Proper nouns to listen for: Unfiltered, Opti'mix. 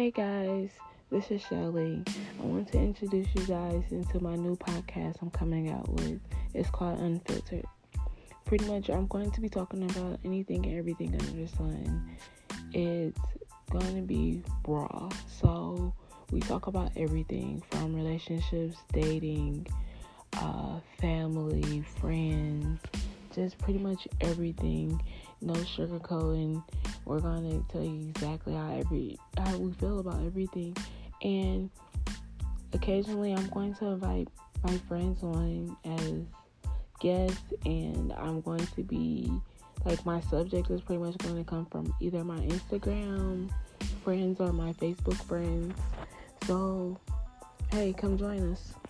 Hey guys, this is Shelly. I want to introduce you guys into my new podcast I'm coming out with. It's called Unfiltered. Pretty much I'm going to be talking about anything and everything under the sun. It's going to be raw. So we talk about everything from relationships, dating, family, friends, just pretty much everything. No sugarcoating. We're gonna tell you exactly how we feel about everything, and occasionally I'm going to invite my friends on as guests, and I'm going to be like, my subject is pretty much going to come from either my Instagram friends or my Facebook friends. So hey, come join us.